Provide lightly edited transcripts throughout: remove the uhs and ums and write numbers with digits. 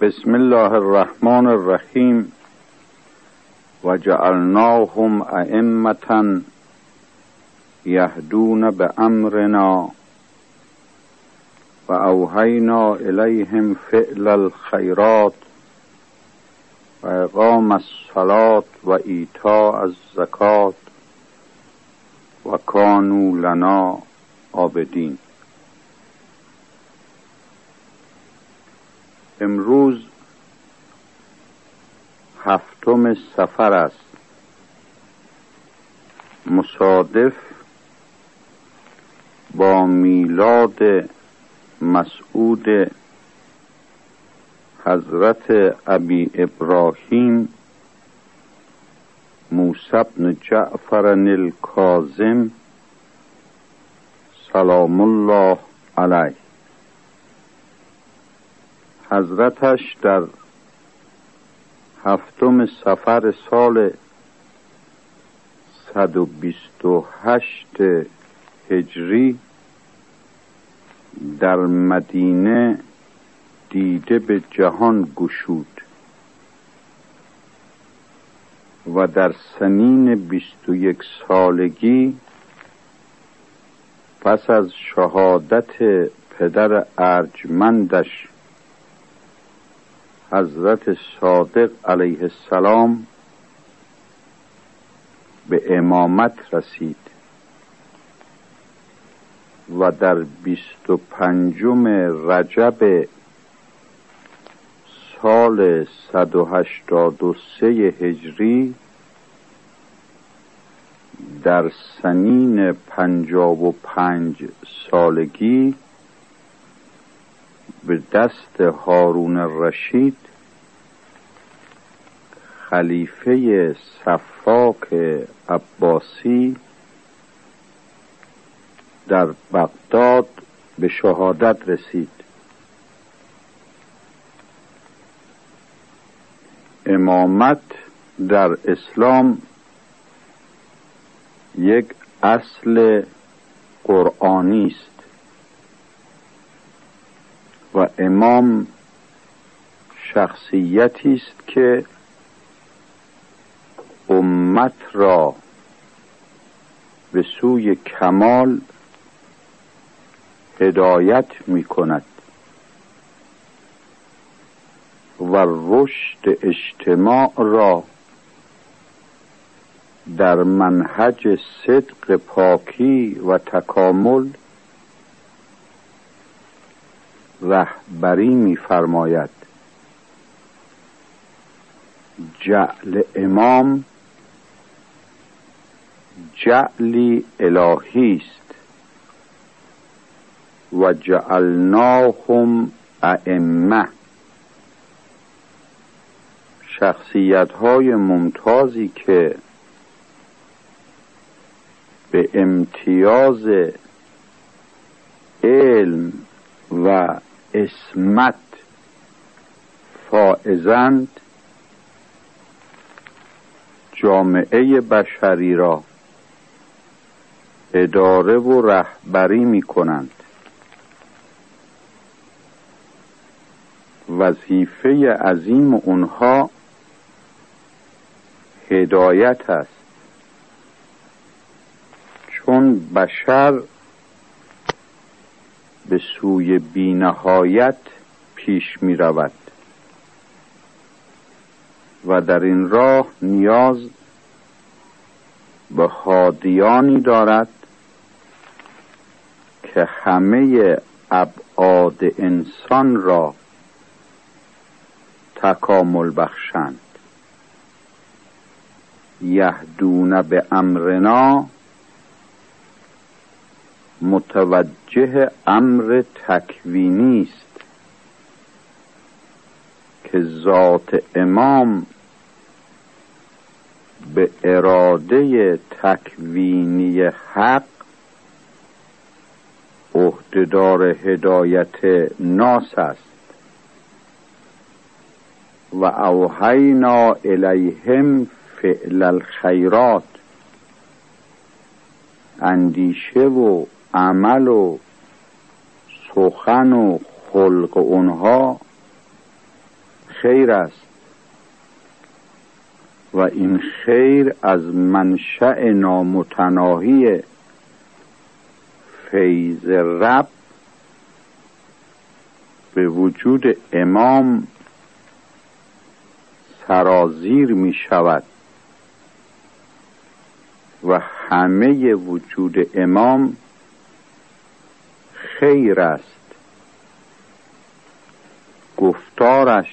بسم الله الرحمن الرحیم و جعلناهم ائمة یهدون بأمرنا و اوحینا الیهم فعل الخیرات و اقام الصلاة و ایتاء الزکات و کانوا لنا عابدین. امروز هفتم صفر است، مصادف با میلاد مسعود حضرت ابی ابراهیم موسی بن جعفر الکاظم سلام الله علیه. حضرتش در هفتم صفر سال 128 هجری در مدینه دیده به جهان گشود و در سنین 21 سالگی پس از شهادت پدر ارجمندش حضرت صادق علیه السلام به امامت رسید و در 25 رجب سال 183 هجری در سنین 55 سالگی به دست هارون الرشید خلیفه صفاک عباسی در بغداد به شهادت رسید. امامت در اسلام یک اصل قرآنی است و امام شخصیتی است که امت را به سوی کمال هدایت می کند و رشد اجتماع را در منهج صدق، پاکی و تکامل رهبری می‌فرماید. جعل امام جعلی الهی است و جعلناهم ائمه. شخصیت‌های ممتازی که به امتیاز علم و اسمت فائزند جامعه بشری را اداره و رهبری می کنند. وظیفه عظیم اونها هدایت است، چون بشر به سوی بینهایت پیش می رود و در این راه نیاز به هادیانی دارد که همه ابعاد انسان را تکامل بخشند. یهدون به امرنا متوجه امر تکوینی است که ذات امام به اراده تکوینی حق عهدهدار هدایت ناس است. و اوحینا الیهم فعل الخیرات، اندیشه و عمل و سخن و خلق اونها خیر است و این خیر از منشأ نامتناهی فیض رب به وجود امام سرازیر می شود و همه وجود امام خیر است، گفتارش،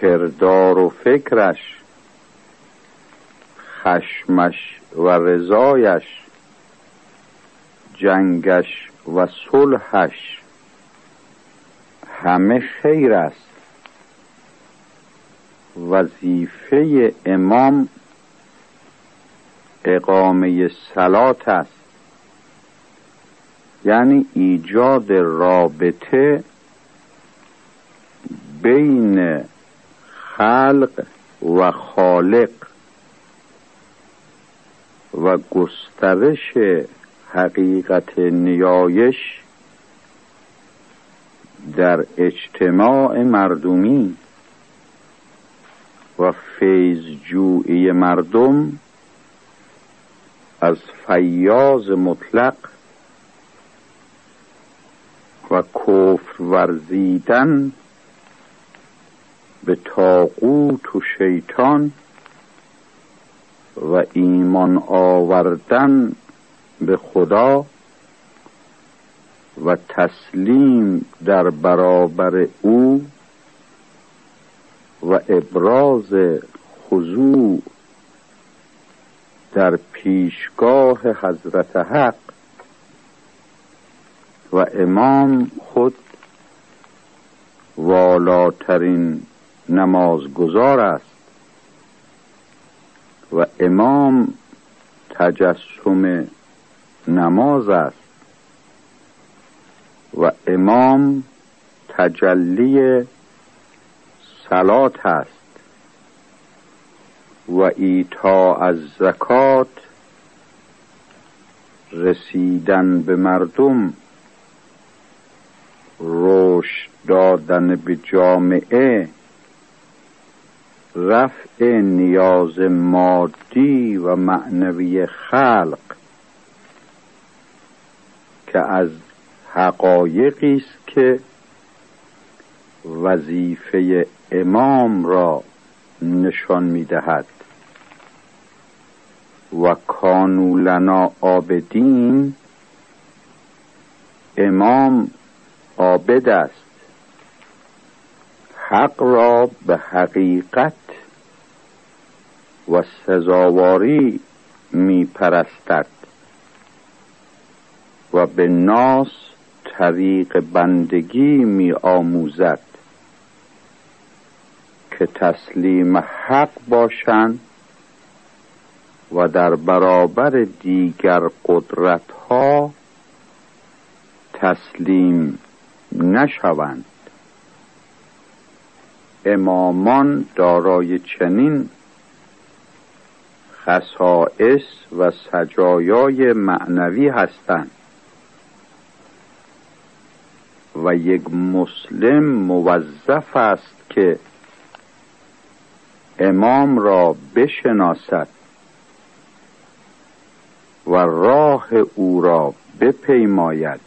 کردار و فکرش، خشمش و رضایش، جنگش و صلحش همه خیر است. وظیفه امام اقامه صلات است، یعنی ایجاد رابطه بین خلق و خالق و گسترش حقیقت نیایش در اجتماع مردمی و فیضجویی مردم از فیاض مطلق و کفر ورزیدن به طاغوت و شیطان و ایمان آوردن به خدا و تسلیم در برابر او و ابراز خضوع در پیشگاه حضرت حق. و امام خود والاترین نمازگزار است و امام تجسم نماز است و امام تجلی صلات است و ایتاء الزکات، رسیدن به مردم، رشد دادن به جامعه، رفع نیاز مادی و معنوی خلق که از حقایقی است که وظیفه امام را نشان می‌دهد. و کانوا لنا عابدین، امام عابد است، حق را به حقیقت و سزاواری میپرستد و به ناس طریق بندگی میآموزد که تسلیم حق باشند و در برابر دیگر قدرت‌ها تسلیم نشوند. امامان دارای چنین خصائص و سجایای معنوی هستند و یک مسلم موظف است که امام را بشناسد و راه او را بپیماید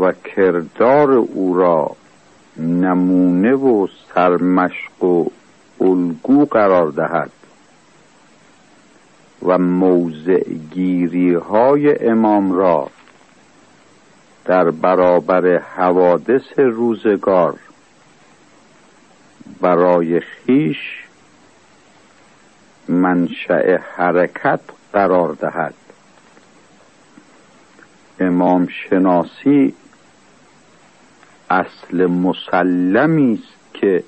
و کردار او را نمونه و سرمشق و الگو قرار دهد و موضع گیری های امام را در برابر حوادث روزگار برای خیش منشأ حرکت قرار دهد. امام شناسی اصل مسلمی است که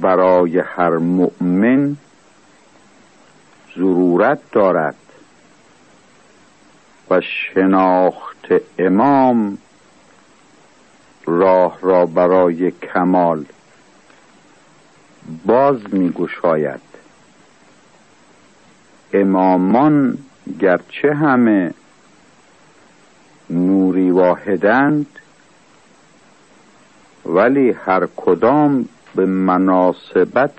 برای هر مؤمن ضرورت دارد و شناخت امام راه را برای کمال باز می‌گشاید. امامان گرچه همه نوری واحدند ولی هر کدام به مناسبت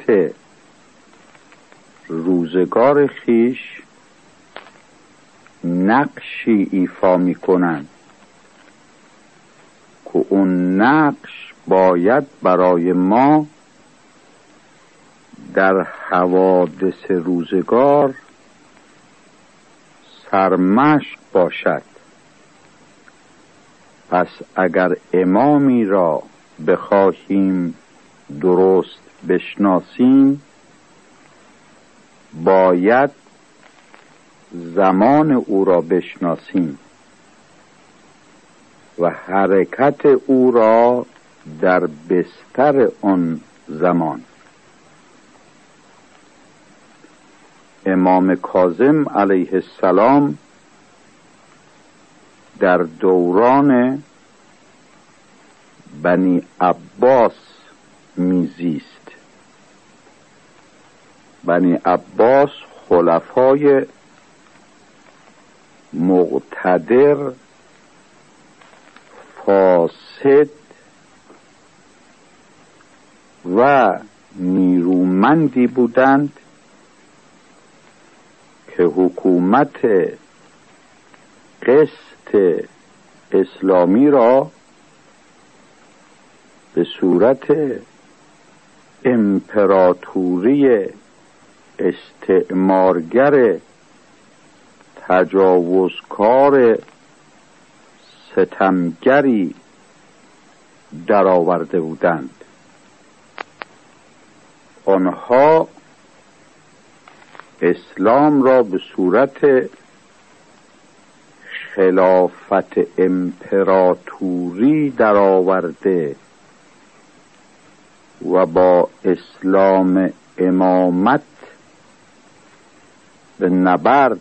روزگار خیش نقشی ایفا می کنند که اون نقش باید برای ما در حوادث روزگار سرمشق باشد. پس اگر امامی را بخواهیم درست بشناسیم باید زمان او را بشناسیم و حرکت او را در بستر آن زمان. امام کاظم علیه السلام در دوران بنی عباس میزیست. بنی عباس خلفای مقتدر فاسد و نیرومندی بودند که حکومت قسط اسلامی را به صورت امپراتوری استعمارگر تجاوزکار ستمگری درآورده بودند. آنها اسلام را به صورت خلافت امپراتوری درآورده و با اسلام امامت به نبرد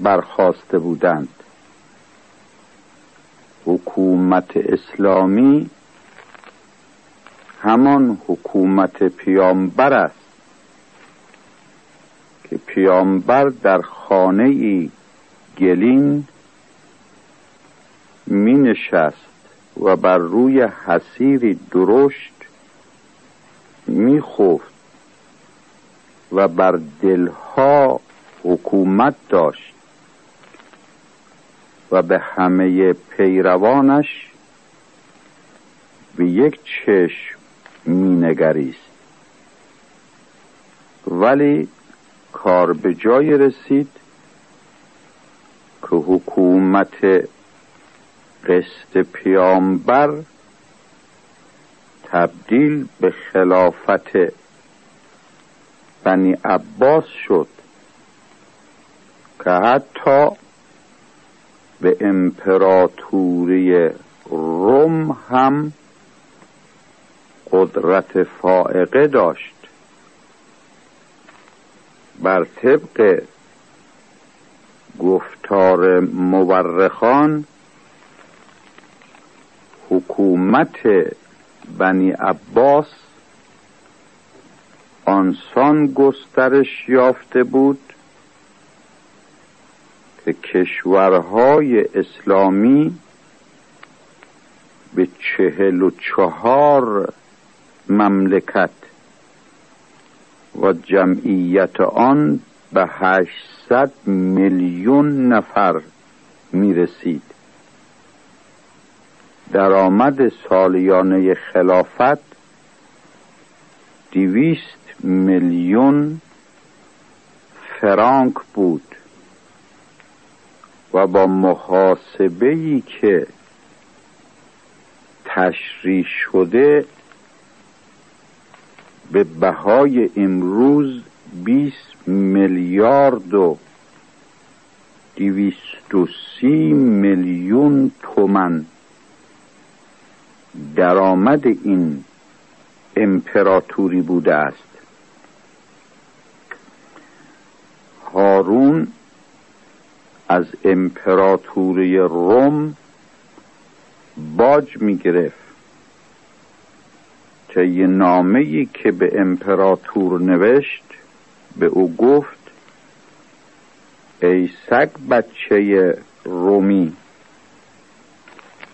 برخاسته بودند. حکومت اسلامی همان حکومت پیامبر است که پیامبر در خانه‌ای گلین می نشست و بر روی حصیری درشت می خفت و بر دلها حکومت داشت و به همه پیروانش به یک چشم می نگریست. ولی کار به جای رسید که حکومت قسط پیامبر تبدیل به خلافت بنی عباس شد که حتی به امپراتوری روم هم قدرت فائقه داشت. بر طبق گفتار مورخان حکومت بنی عباس آنسان گسترش یافته بود که کشورهای اسلامی به 44 مملکت و جمعیت آن به 800 میلیون نفر میرسید. درآمد سالیانه خلافت 200 میلیون فرانک بود و با محاسبه‌ای که تشریح شده به بهای امروز 20,230,000,000 تومان درآمد این امپراتوری بوده است. هارون از امپراتوری روم باج می گرفت. یه نامه‌ای که به امپراتور نوشت به او گفت ای سگ بچه رومی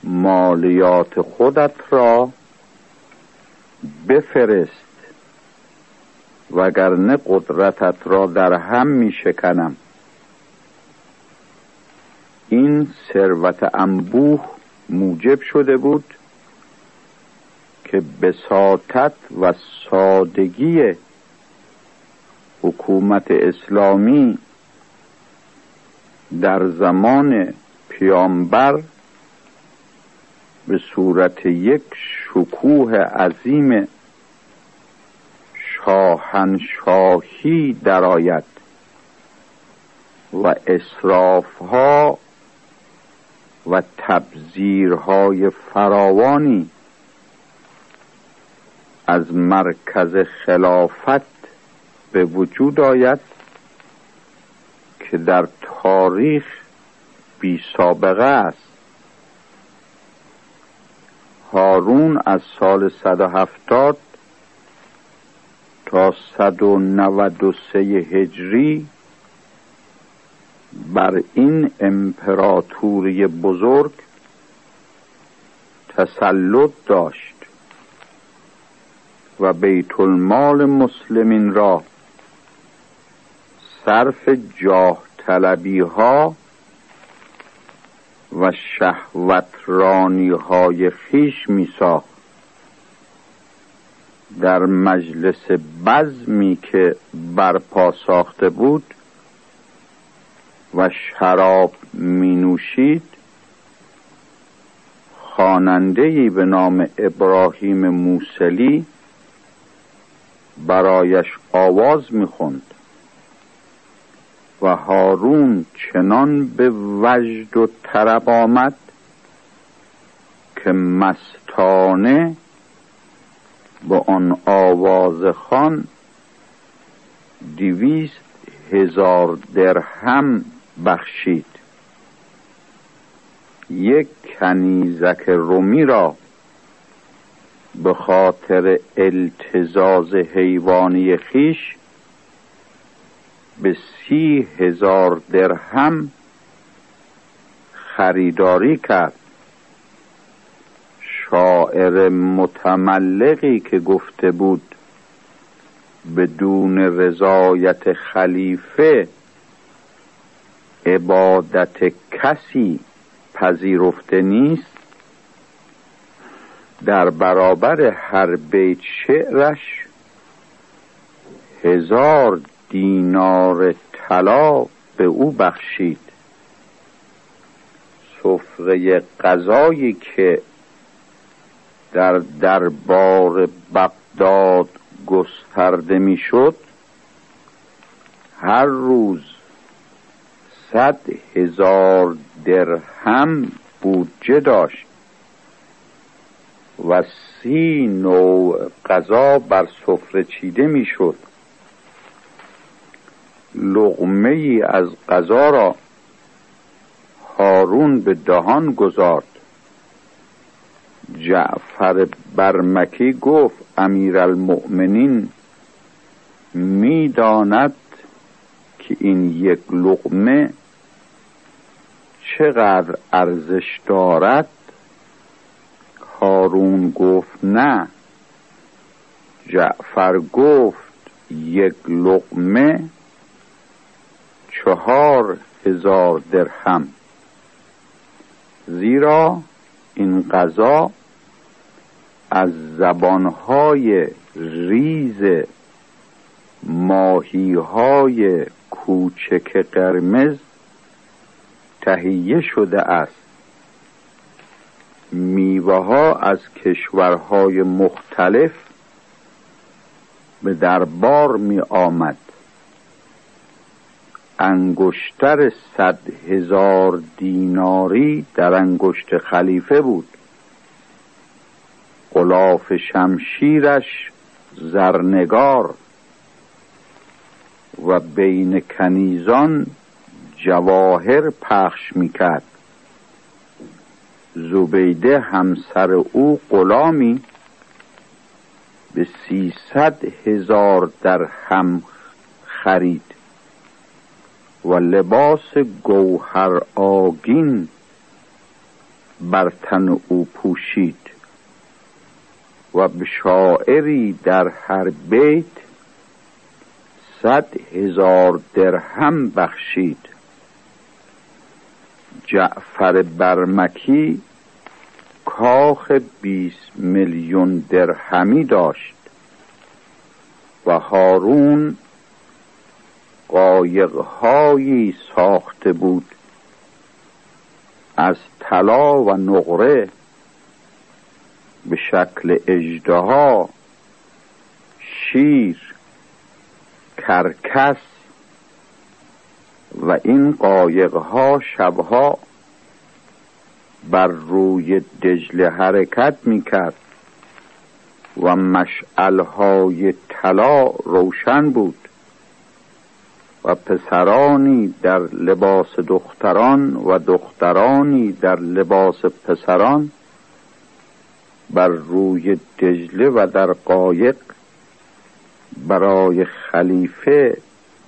مالیات خودت را بفرست وگرنه قدرتت را در هم می شکنم. این ثروت انبوه موجب شده بود که بساطت و سادگی حکومت اسلامی در زمان پیامبر به صورت یک شکوه عظیم شاهنشاهی درآید و اسرافها و تبذیرهای فراوانی از مرکز خلافت به وجود آید که در تاریخ بی سابقه است. هارون از سال 170 تا 193 هجری بر این امپراتوری بزرگ تسلط داشت و بیت المال مسلمین را صرف جاه طلبی ها و شهوت رانی های خیش می ساخت. در مجلس بزمی که برپا ساخته بود و شراب می نوشید، خواننده‌ای به نام ابراهیم موسلی برایش آواز میخوند و هارون چنان به وجد و طرب آمد که مستانه با آن آواز خوان 200,000 درهم بخشید. یک کنیزک رومی را به خاطر التزاز حیوانی خیش به 30,000 درهم خریداری کرد. شاعر متملقی که گفته بود بدون رضایت خلیفه عبادت کسی پذیرفته نیست، در برابر هر بیت شعرش 1000 دینار طلا به او بخشید. سفره غذایی که در دربار بغداد گسترده میشد، هر روز 100,000 درهم بودجه داشت و 30 نوع غذا بر سفره چیده میشد. لقمه‌ای از غذا را هارون به دهان گذارد. جعفر برمکی گفت امیرالمؤمنین می‌داند که این یک لقمه چقدر ارزش دارد؟ هارون گفت نه. جعفر گفت یک لقمه 4,000 درهم، زیرا این غذا از زبانهای ریز ماهیهای کوچک قرمز تهیه شده است. میوه‌ها از کشورهای مختلف به دربار می آمد. انگشتر 100,000 دیناری در انگشت خلیفه بود. غلاف شمشیرش زرنگار و بین کنیزان جواهر پخش میکرد. زبیده همسر او غلامی به 300,000 درهم خرید و لباس گوهر آگین بر تن او پوشید. و به شاعری در هر بیت 100,000 درهم بخشید. جعفر برمکی کاخ 20 میلیون درهمی داشت و هارون قایقهایی ساخته بود از طلا و نقره به شکل اژدها، شیر، کرکس، و این قایقها شبها بر روی دجله حرکت میکرد و مشعلهای طلا روشن بود و پسرانی در لباس دختران و دخترانی در لباس پسران بر روی دجله و در قایق برای خلیفه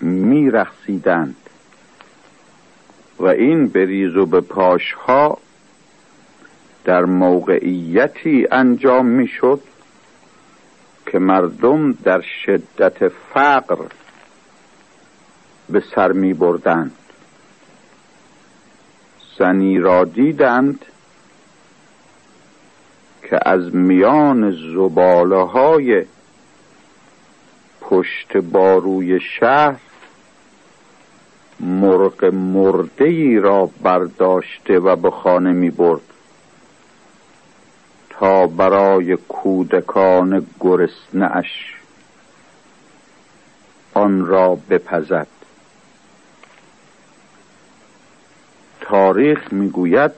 می رقصیدند و این بریز و به پاشها در موقعیتی انجام می شد که مردم در شدت فقر به سر می بردند. زنی را دیدند که از میان زباله های پشت باروی شهر مرغ مرده‌ای را برداشته و به خانه می برد تا برای کودکان گرسنه‌اش آن را بپزد. تاریخ میگوید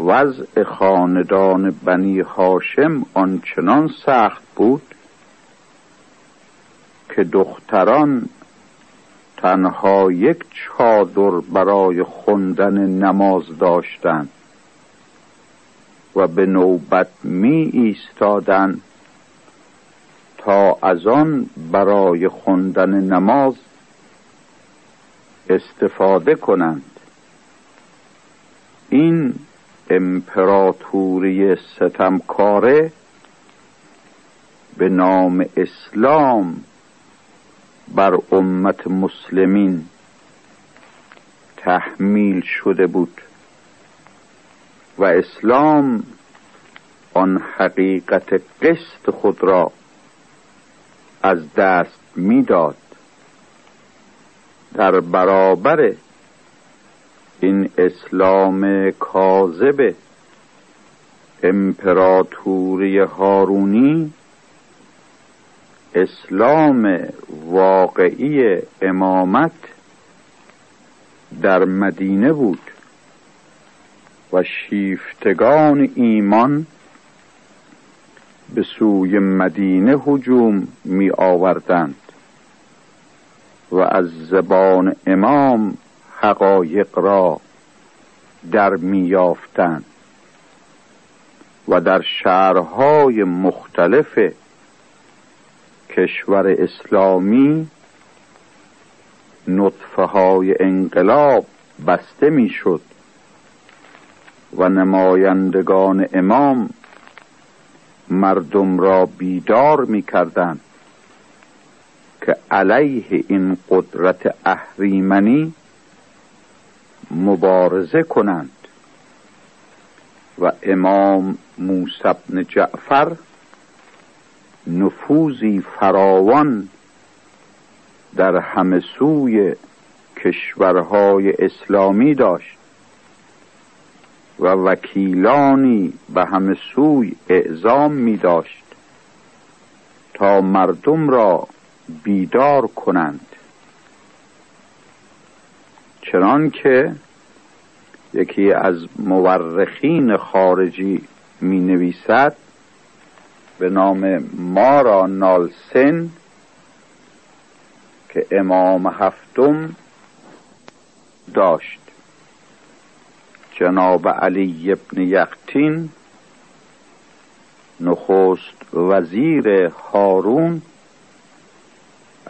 وضع خاندان بنی هاشم آنچنان سخت بود که دختران تنها یک چادر برای خواندن نماز داشتند و به نوبت می ایستادند تا از آن برای خواندن نماز استفاده کنند. این امپراتوری ستمکاره به نام اسلام بر امت مسلمین تحمیل شده بود و اسلام آن حقیقت قسط خود را از دست می‌داد. در برابر این اسلام کاذب امپراتوری هارونی، اسلام واقعی امامت در مدینه بود و شیفتگان ایمان به سوی مدینه هجوم می آوردند و از زبان امام حقایق را در می یافتند و در شهرهای مختلف کشور اسلامی نطفه‌های انقلاب بسته می شد و نمایندگان امام مردم را بیدار می کردند که علیه این قدرت اهریمنی مبارزه کنند و امام موسی بن جعفر نفوذی فراوان در همه سوی کشورهای اسلامی داشت و وکیلانی به همه سوی اعزام می داشت تا مردم را بیدار کنند، چنان که یکی از مورخین خارجی می نویسد به نام مارا نالسن که امام هفتم داشت. جناب علی ابن یقطین نخست وزیر هارون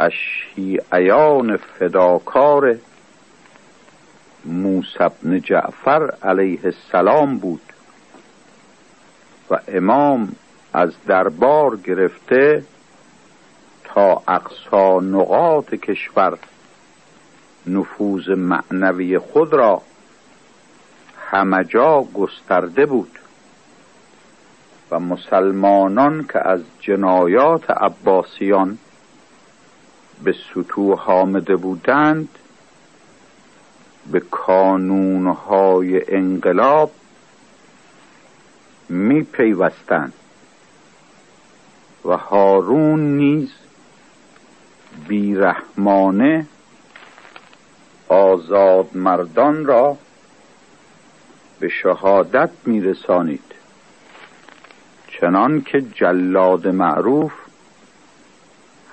از شیعیان فداکار موسی بن جعفر علیه السلام بود و امام از دربار گرفته تا اقصا نقاط کشور نفوذ معنوی خود را همه جا گسترده بود و مسلمانان که از جنایات عباسیان به سطوح آمده بودند به کانونهای انقلاب می پیوستند و هارون نیز بیرحمانه آزاد مردان را به شهادت می رسانید، چنان که جلاد معروف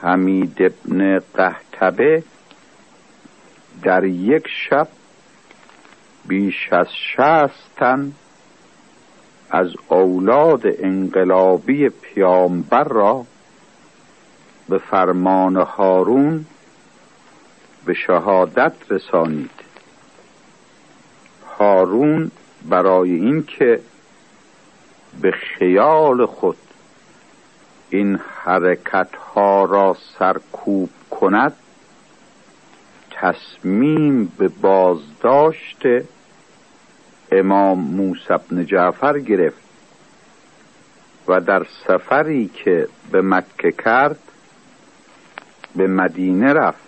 حمید ابن قهتبه در یک شب بیش از 60 تن از اولاد انقلابی پیامبر را به فرمان هارون به شهادت رسانید. هارون برای اینکه به خیال خود این حرکتها را سرکوب کند تصمیم به بازداشت امام موسی بن جعفر گرفت و در سفری که به مکه کرد به مدینه رفت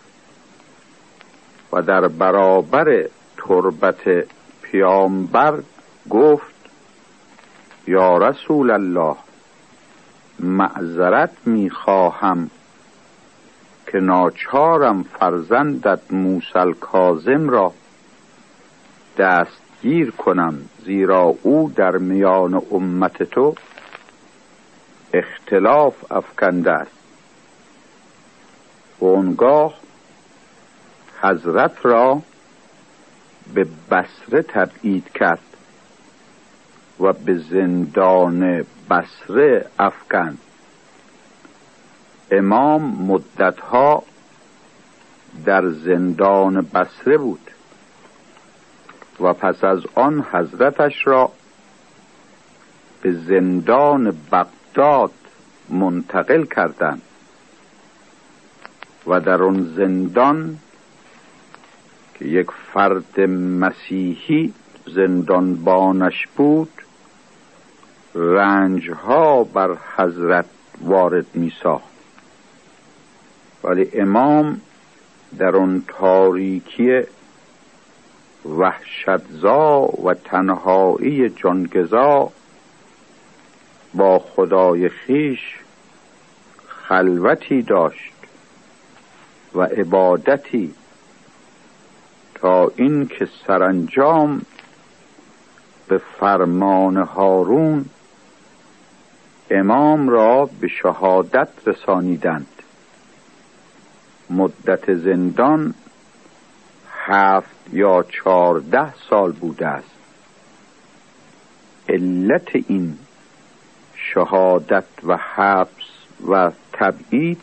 و در برابر تربت پیامبر گفت یا رسول الله، معذرت میخواهم که ناچارم فرزندت موسی الکاظم را دستگیر کنم، زیرا او در میان امت تو اختلاف افکنده است. و آنگاه حضرت را به بصره تبعید کرد و به زندان بصره افکند. امام مدتها در زندان بصره بود و پس از آن حضرتش را به زندان بغداد منتقل کردند و در آن زندان که یک فرد مسیحی زندانبانش بود رنجها بر حضرت وارد می ساخت، ولی امام در آن تاریکی وحشتزا و تنهایی جانگزا با خدای خویش خلوتی داشت و عبادتی تا اینکه سرانجام به فرمان هارون امام را به شهادت رسانیدند. مدت زندان 7 یا 14 سال بوده است. علت این شهادت و حبس و تبعید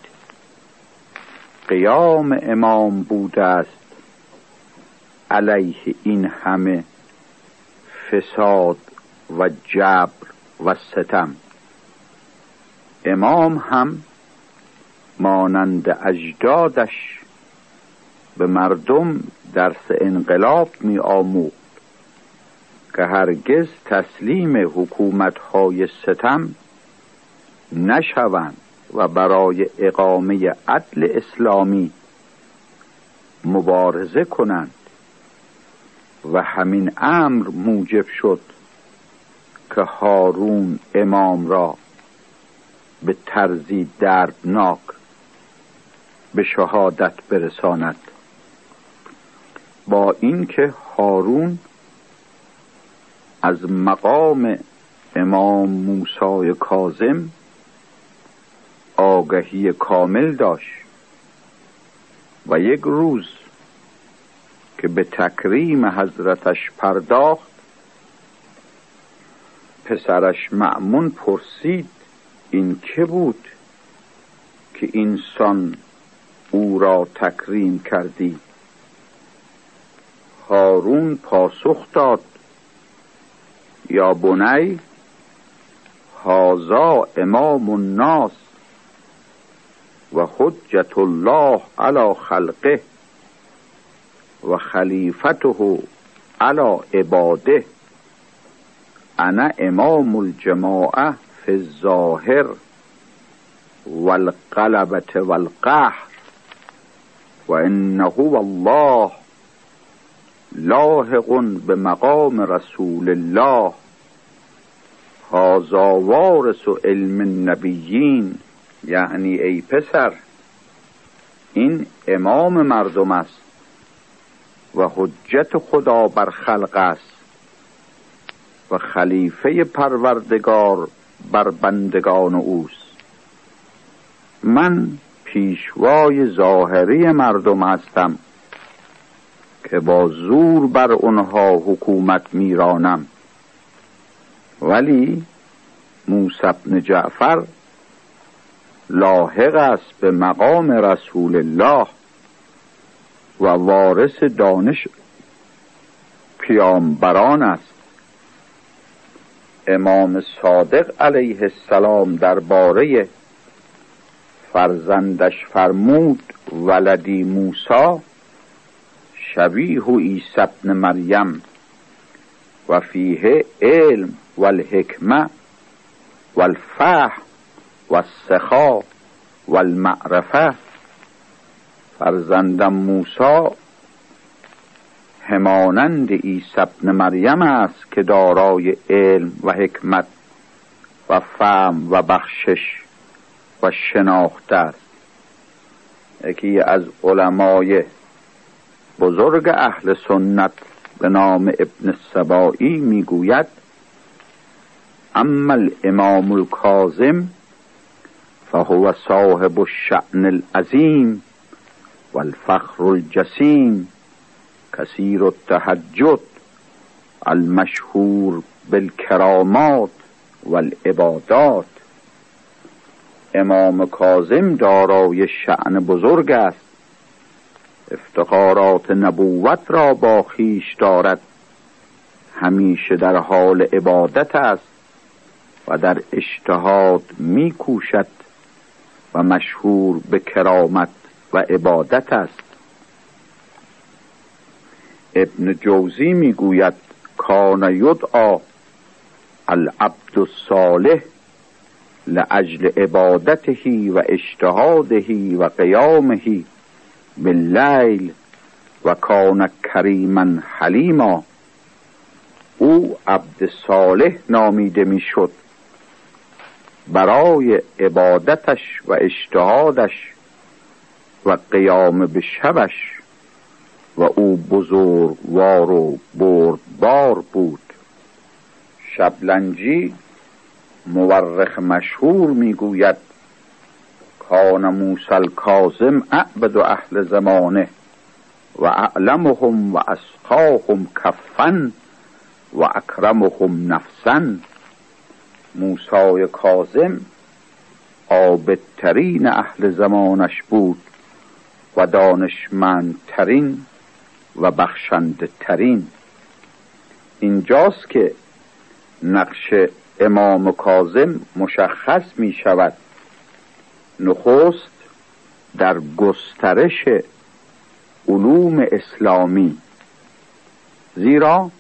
قیام امام بوده است علیه این همه فساد و جبر و ستم. امام هم مانند اجدادش به مردم درس انقلاب می آموخت که هرگز تسلیم حکومت‌های ستم نشوند و برای اقامه عدل اسلامی مبارزه کنند و همین امر موجب شد که هارون امام را به طرزی دردناک به شهادت برساند، با اینکه هارون از مقام امام موسی کاظم آگاهی کامل داشت و یک روز که به تکریم حضرتش پرداخت پسرش مأمون پرسید این که بود که اینسان او را تکریم کردی؟ هارون پاسخ داد یا بنی هذا امام الناس و حجت الله علی خلقه و خلیفته علی عباده، انا امام الجماعه فی الظاهر والقلبة والقهر و انه والله لاحق به مقام رسول الله، هذا وارث علم النبیین. یعنی ای پسر، این امام مردم است و حجت خدا بر خلق است و خلیفه پروردگار بر بندگان اوست. من پیشوای ظاهری مردم هستم که با زور بر آنها حکومت میرانم، ولی موسی بن جعفر لاحق است به مقام رسول الله و وارث دانش پیامبران است. امام صادق علیه السلام درباره فرزندش فرمود ولدی موسی شبیه عیسی ابن مریم و فیه علم والحکمه والفهم والسخا والمعرفه. فرزندم موسی همانند عیسی ابن مریم است که دارای علم و حکمت و فهم و بخشش و شناخته است. یکی از علمای بزرگ اهل سنت به نام ابن سبائی میگوید اما الامام الکاظم فهو صاحب الشأن العظیم والفخر الجسیم کثیر التهجد المشهور بالکرامات والعبادات. امام کاظم دارای شأن بزرگ است، افتخارات نبوت را با خویش دارد، همیشه در حال عبادت است و در اجتهاد میکوشد و مشهور به کرامت و عبادت است. ابن جوزی میگوید کان یدعا العبد الصالح لأجل عبادته و اجتهاده و قیامه باللیل و کان کریما حلیما. او عبد صالح نامیده میشد، برای عبادتش و اجتهادش و قیام به شبش، و او بزرگوار و بردبار بود. شبلنجی مورخ مشهور میگوید کان موسی الکاظم اعبد اهل زمانه و اعلمهم و اسقاهم کفن و اکرمهم نفسن. موسی کاظم عابدترین اهل زمانش بود و دانشمندترین و بخشنده ترین. اینجاست که نقش امام کاظم مشخص می شود. نخست در گسترش علوم اسلامی، زیرا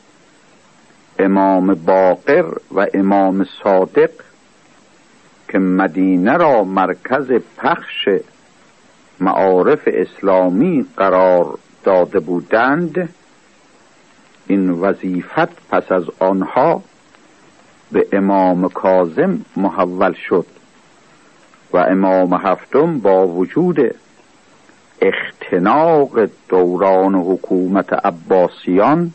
امام باقر و امام صادق که مدینه را مرکز پخش معارف اسلامی قرار داده بودند، این وظیفت پس از آنها به امام کاظم محول شد و امام هفتم با وجود اختناق دوران حکومت عباسیان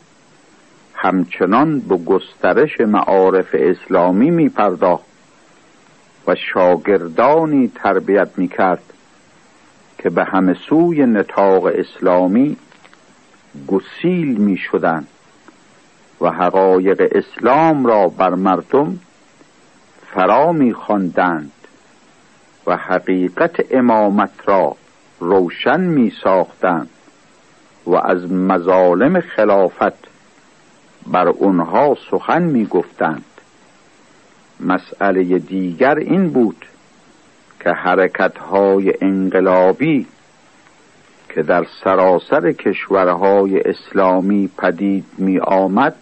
همچنان به گسترش معارف اسلامی می پرداخت و شاگردانی تربیت می کرد که به همه سوی نطاق اسلامی گسیل می شدند و حقایق اسلام را بر مردم فرا می خواندند و حقیقت امامت را روشن می ساختند و از مظالم خلافت بر آنها سخن می گفتند. مسئله دیگر این بود که حرکت‌های انقلابی که در سراسر کشورهای اسلامی پدید می آمد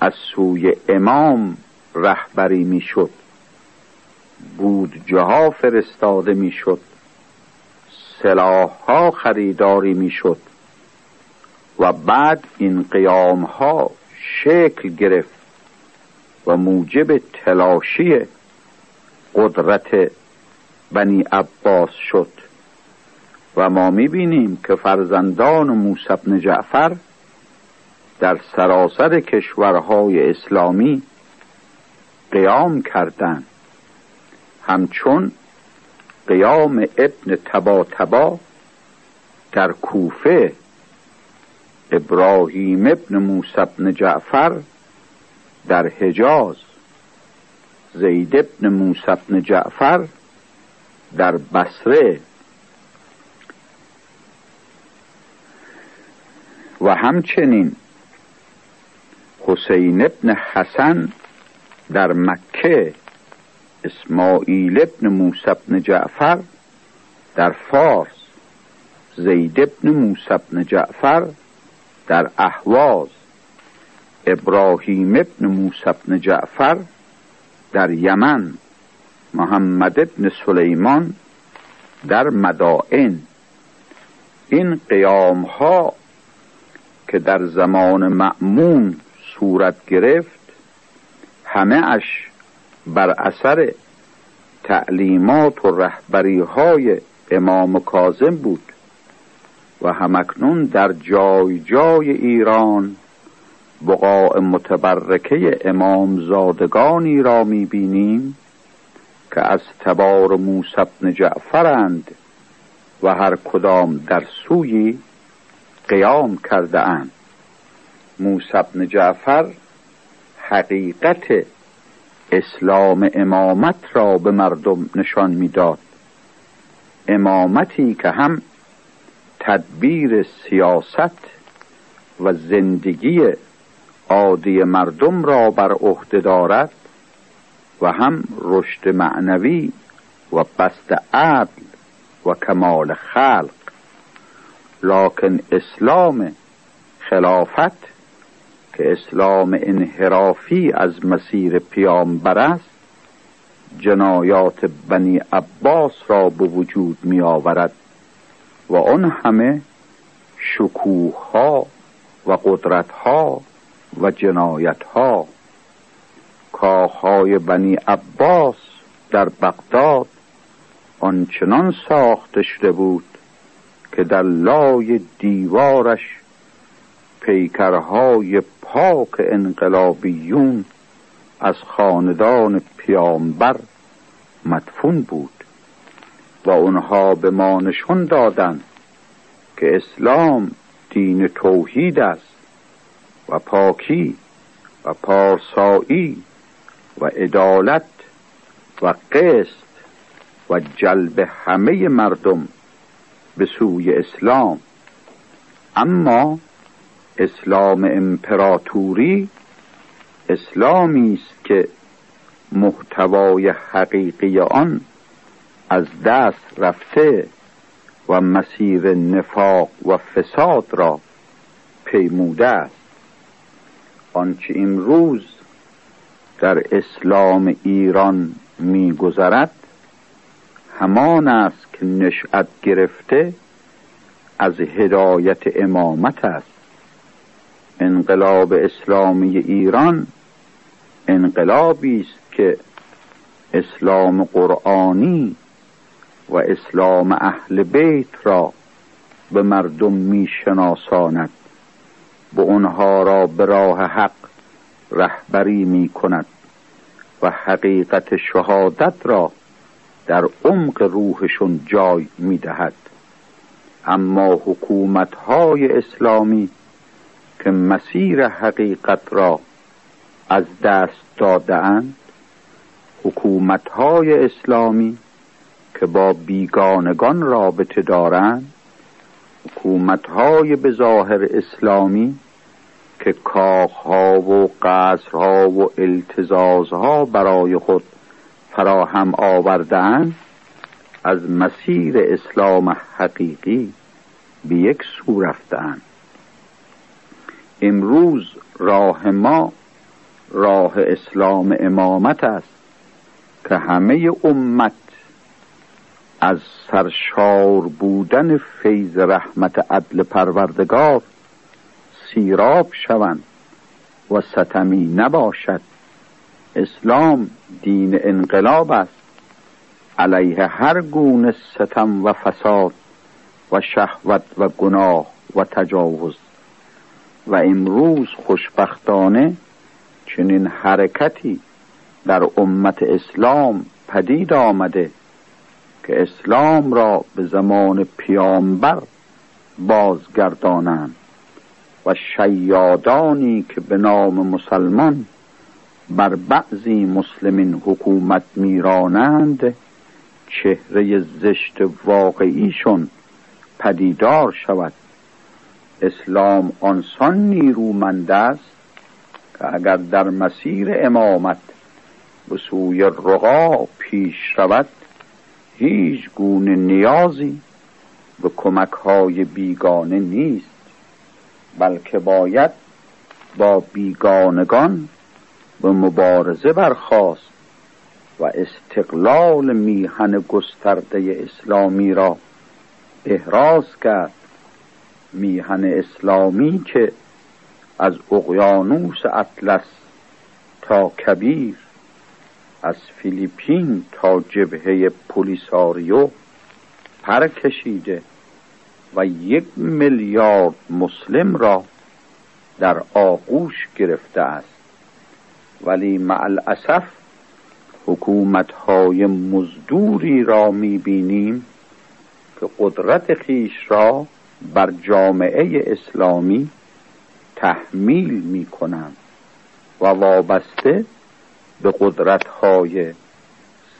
از سوی امام رهبری می شد، بودجه‌ها فرستاده می شد، سلاح‌ها خریداری می شد و بعد این قیام‌ها شکل گرفت و موجب تلاشی قدرت بنی عباس شد و ما میبینیم که فرزندان موسی بن جعفر در سراسر کشورهای اسلامی قیام کردند، همچون قیام ابن طباطبا در کوفه، ابراهیم ابن موسی بن جعفر در حجاز، زید ابن موسی بن جعفر در بصره و همچنین حسین ابن حسن در مکه، اسماعیل ابن موسی بن جعفر در فارس، زید ابن موسی بن جعفر در اهواز، ابراهیم ابن موسی بن جعفر در یمن، محمد ابن سلیمان در مدائن. این قیام ها که در زمان مأمون صورت گرفت همه اش بر اثر تعلیمات و رهبری های امام کاظم بود و همکنون در جای جای ایران بقاع متبرکه امامزادگانی را می‌بینیم که از تبار موسی بن جعفرند و هر کدام در سوی قیام کرده اند. موسی بن جعفر حقیقت اسلام امامت را به مردم نشان می‌داد، امامتی که هم تدبیر سیاست و زندگی عادی مردم را بر عهده دارد و هم رشد معنوی و بسط عدل و کمال خلق. لکن اسلام خلافت که اسلام انحرافی از مسیر پیامبر است، جنایات بنی عباس را به وجود می آورد و آن همه شکوه ها و قدرت ها و جنایت ها. کاخهای بنی عباس در بغداد آنچنان ساخته شده بود که در لای دیوارش پیکرهای پاک انقلابیون از خاندان پیامبر مدفون بود و اونها به ما نشون دادند که اسلام دین توحید است و پاکی و پارسایی و عدالت و قسط و جلب همه مردم به سوی اسلام. اما اسلام امپراتوری اسلامی است که محتوای حقیقی آن از دست رفته و مسیر نفاق و فساد را پیموده است. آنچه امروز در اسلام ایران می‌گذرد همان است که نشأت گرفته از هدایت امامت است. انقلاب اسلامی ایران انقلابی است که اسلام قرآنی و اسلام اهل بیت را به مردم میشناساند، به آنها را به راه حق رهبری میکند و حقیقت شهادت را در عمق روحشون جای میدهد. اما حکومت‌های اسلامی که مسیر حقیقت را از دست داده‌اند، حکومت‌های اسلامی که با بیگانگان رابطه دارند، حکومت‌های بظاهر اسلامی که کاخها و قصرها و التزازها برای خود فراهم آوردن از مسیر اسلام حقیقی به یک سو رفتن. امروز راه ما راه اسلام امامت است که همه امت از سرشار بودن فیض رحمت عدل پروردگار سیراب شوند و ستمی نباشد. اسلام دین انقلاب است علیه هر گونه ستم و فساد و شهوت و گناه و تجاوز، و امروز خوشبختانه چنین حرکتی در امت اسلام پدید آمده که اسلام را به زمان پیامبر بازگردانند و شیادانی که به نام مسلمان بر بعضی مسلمین حکومت میرانند چهره زشت واقعیشون پدیدار شود. اسلام آنسان نیرومند است که اگر در مسیر امامت به سوی رقا پیش رود هیچ گونه نیازی به کمک‌های بیگانه نیست، بلکه باید با بیگانگان به مبارزه برخاست و استقلال میهن گسترده اسلامی را احراز کرد. میهن اسلامی که از اقیانوس اطلس تا کبیر، از فیلیپین تا جبهه پولیساریو پر کشیده و 1 میلیارد مسلم را در آغوش گرفته است. ولی مع الاسف حکومت‌های مزدوری را می‌بینیم که قدرت خیش را بر جامعه اسلامی تحمیل می‌کنند و وابسته به قدرت‌های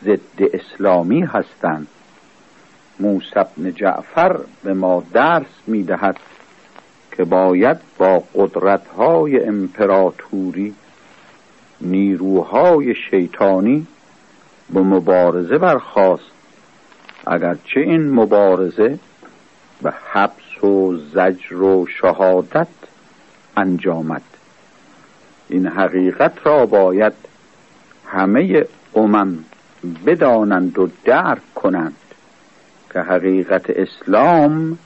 ضد اسلامی هستند. موسی بن جعفر به ما درس می‌دهد که باید با قدرت‌های امپراتوری، نیروهای شیطانی به مبارزه برخاست، اگرچه این مبارزه به حبس و زجر و شهادت انجامد. این حقیقت را باید همه امم بدانند و درک کنند که حقیقت اسلام،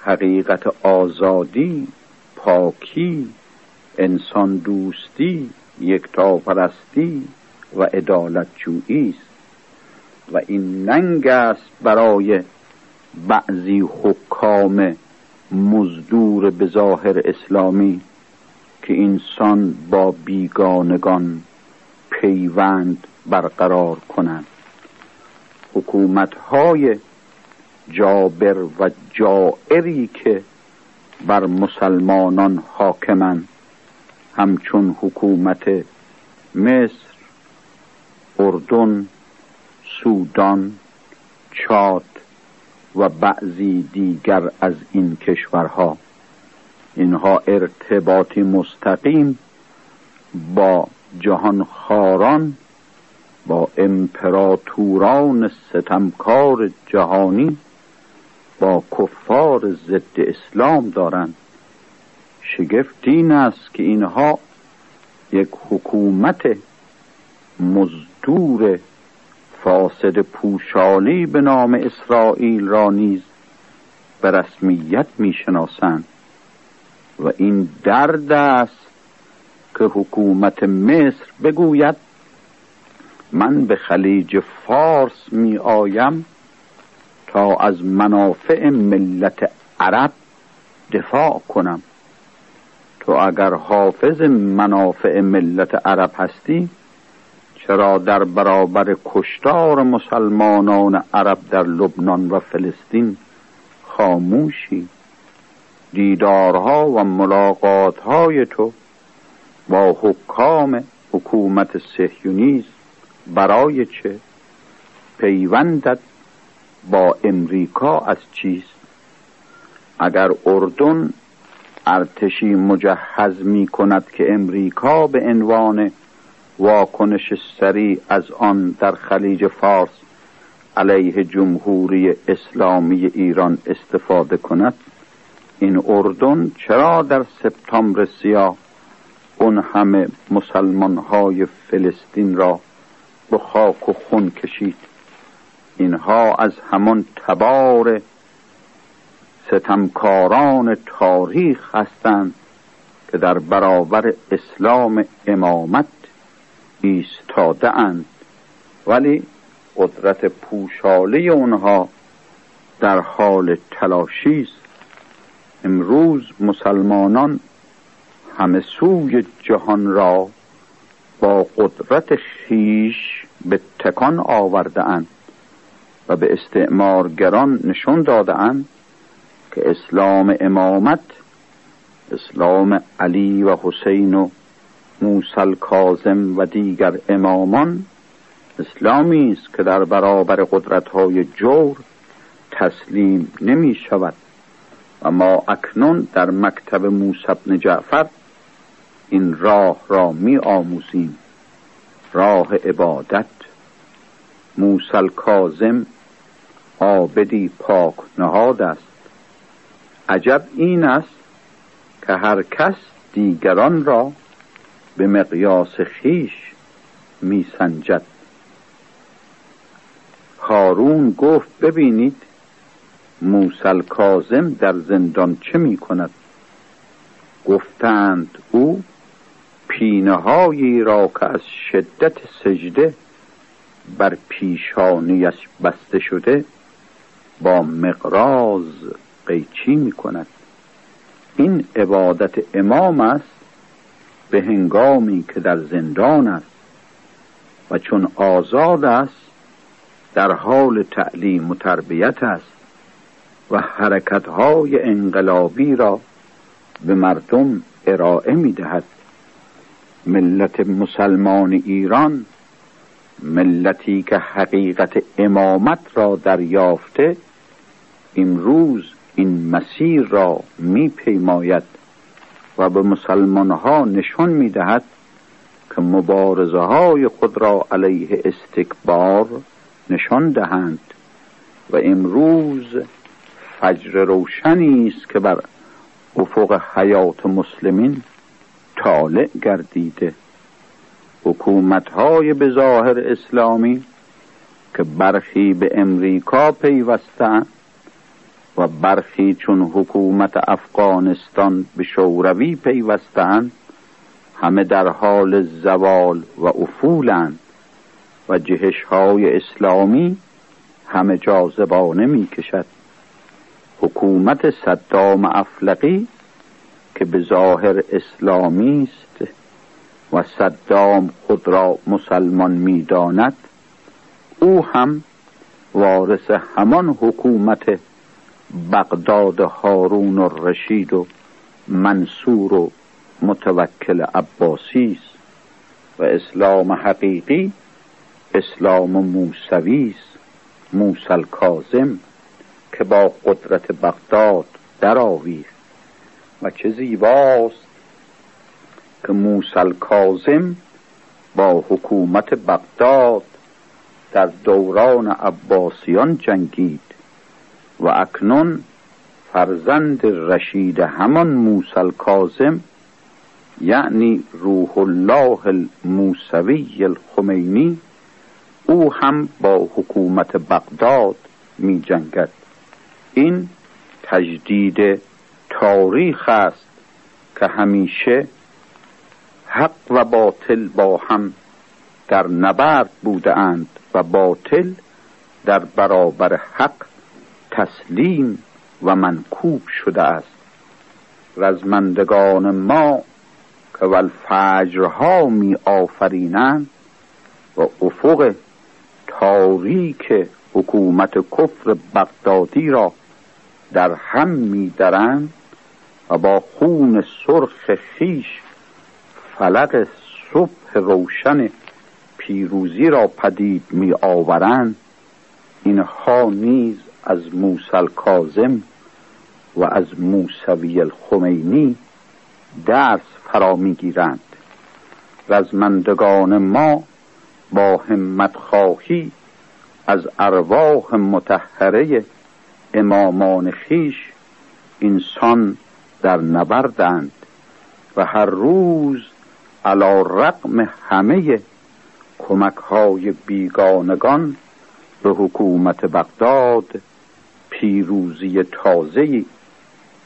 حقیقت آزادی، پاکی، انسان دوستی، یکتاپرستی و عدالت جویی است، و این ننگ است برای بعضی حکام مزدور به ظاهر اسلامی که انسان با بیگانگان پیوند برقرار کنند. حکومت‌های جابر و جائری که بر مسلمانان حاکمند، همچون حکومت مصر، اردن، سودان، چاد و بعضی دیگر از این کشورها، اینها ارتباطی مستقیم با جهانخواران، با امپراتوران ستمکار جهانی، با کفار ضد اسلام دارند. شگفت این است که اینها یک حکومت مزدور فاسد پوشالی به نام اسرائیل را نیز به رسمیت میشناسند، و این درد است که حکومت مصر بگوید من به خلیج فارس می آیم تا از منافع ملت عرب دفاع کنم. تو اگر حافظ منافع ملت عرب هستی چرا در برابر کشتار مسلمانان عرب در لبنان و فلسطین خاموشی؟ دیدارها و ملاقاتهای تو با حکام حکومت صهیونیست برای چه؟ پیوندت با امریکا از چیست؟ اگر اردن ارتشی مجهز می کند که امریکا به عنوان واکنش سریع از آن در خلیج فارس علیه جمهوری اسلامی ایران استفاده کند، این اردن چرا در سپتامبر سیاه اون همه مسلمان های فلسطین را به خاک و خون کشید؟ اینها از همان تبار ستمکاران تاریخ هستند که در برابر اسلام امامت ایستاده اند، ولی قدرت پوشاله اونها در حال تلاشی است. امروز مسلمانان همه سوی جهان را با قدرت خیش به تکان آورده اند و به استعمارگران نشون داده اند که اسلام امامت، اسلام علی و حسین و موسی الکاظم و دیگر امامان، اسلامی است که در برابر قدرت‌های جور تسلیم نمی شود. و ما اکنون در مکتب موسی بن جعفر این راه را می آموزیم، راه عبادت. موسی الکاظم عابدی پاک نهاد است. عجب این است که هر کس دیگران را به مقیاس خیش می سنجد. هارون گفت ببینید موسی الکاظم در زندان چه می کند؟ گفتند او پینه‌هایی را که از شدت سجده بر پیشانیش بسته شده با مقراض قیچی می کند. این عبادت امام است به هنگامی که در زندان است، و چون آزاد است در حال تعلیم و تربیت است و حرکت‌های انقلابی را به مردم ارائه می‌دهد. ملت مسلمان ایران، ملتی که حقیقت امامت را دریافته، امروز این مسیر را می‌پیماید و به مسلمان‌ها نشان می‌دهد که مبارزه‌های خود را علیه استکبار نشان دهند. و امروز فجر روشنی است که بر افق حیات مسلمین طالع گردیده. حکومت‌های به ظاهر اسلامی که برخی به امریکا پیوستند و برخی چون حکومت افغانستان به شوروی پیوستند، همه در حال زوال و افولند و جهش‌های اسلامی همه جاذبانه می‌کشد. حکومت صدام افلقی که به ظاهر اسلامی است و صدام خود را مسلمان می‌داند، او هم وارث همان حکومت بغداد هارون الرشید و منصور و متوکل عباسی است. و اسلام حقیقی اسلام موسوی است، موسی الکاظم که با قدرت بغداد درآویخت. و چه زیباست که موسی الکاظم با حکومت بغداد در دوران عباسیان جنگید و اکنون فرزند رشید همان موسی الکاظم، یعنی روح الله الموسوی الخمینی، او هم با حکومت بغداد می جنگد. این تجدید تاریخ است که همیشه حق و باطل با هم در نبرد بودند و باطل در برابر حق تسلیم و منکوب شده است. رزمندگان ما که والفجرها می آفرینند و افق تاریک حکومت کفر بغدادی را در هم می‌درند و با خون سرخ خیش فلق صبح روشن پیروزی را پدید می‌آورند، اینها نیز از موسی الکاظم و از موسوی الخمینی درس فرا میگیرند و از رزمندگان ما با همت خواهی از ارواح مطهره امامان خیش انسان در نبردند و هر روز علی رغم همه کمک‌های بیگانگان به حکومت بغداد پیروزی تازه‌ای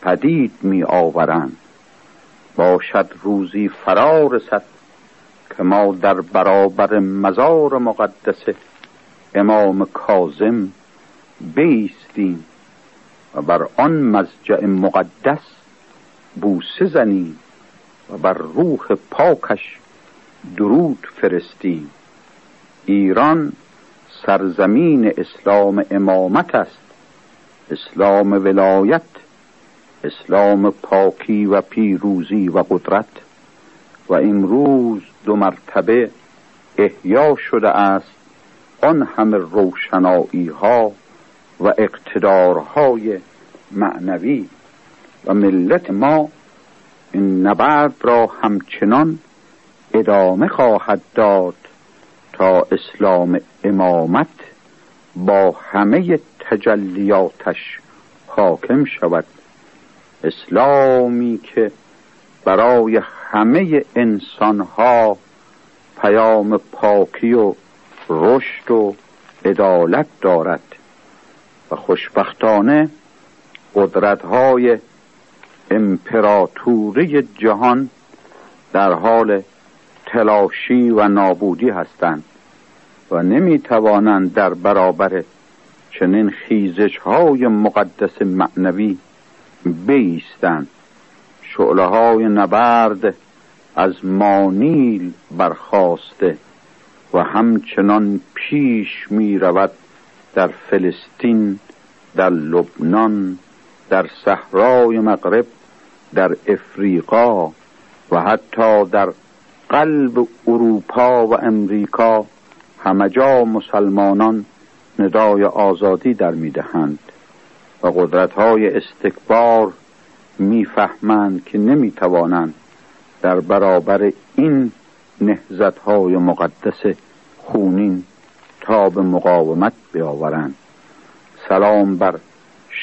پدید می‌آورند. باشد روزی فرا رسد که ما در برابر مزار مقدس امام کاظم بیستیم و بر آن مضجع مقدس بوسه زنیم و بر روح پاکش درود فرستیم. ایران سرزمین اسلام امامت است، اسلام ولایت، اسلام پاکی و پیروزی و قدرت، و امروز دو مرتبه احیا شده است آن همه روشنایی ها و اقتدارهای معنوی، و ملت ما این نبرد را همچنان ادامه خواهد داد تا اسلام امامت با همه تجلیاتش حاکم شود. اسلامی که برای همه انسانها پیام پاکی و رشد و عدالت دارد و خوشبختانه قدرت‌های امپراتوری جهان در حال تلاشی و نابودی هستند و نمی‌توانند در برابر چنین خیزش‌های مقدس معنوی بایستند. شعله‌های نبرد از مانیل برخاسته و همچنان پیش می رود در فلسطین، در لبنان، در صحرای مغرب، در افریقا و حتی در قلب اروپا و امریکا. همه جا مسلمانان ندای آزادی در می دهند و قدرت‌های استکبار می فهمند که نمی توانند در برابر این نهضت‌های مقدس خونین تاب مقاومت بیاورند. سلام بر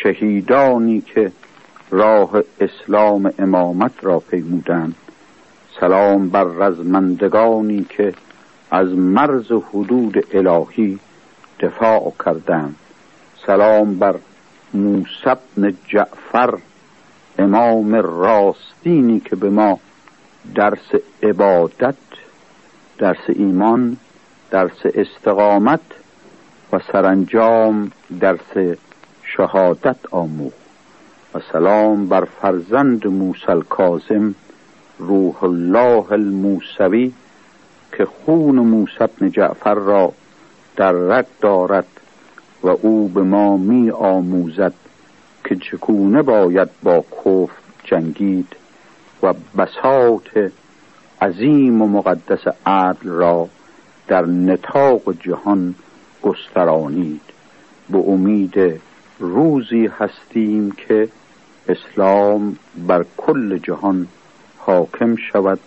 شهیدانی که راه اسلام امامت را پیمودند، سلام بر رزمندگانی که از مرز حدود الهی دفاع کردند، سلام بر موسی بن جعفر امام راستینی که به ما درس عبادت، درس ایمان، درس استقامت و سرانجام درس شهادت آموخت، و سلام بر فرزند موسی الکاظم روح الله الموسوی که خون موسی بن جعفر را در رگ دارد و او به ما می آموزد که چگونه باید با کفر جنگید و بساط عظیم و مقدس عدل را در نطاق جهان گسترانید. به امید روزی هستیم که اسلام بر کل جهان حاکم شود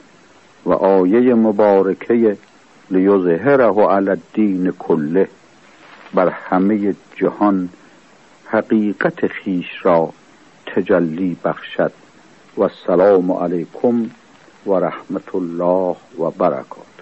و آیه مبارکه لیظهره علی الدین کله بر همه جهان حقیقت خیش را تجلی بخشد. و السلام علیکم و رحمت الله و برکاته.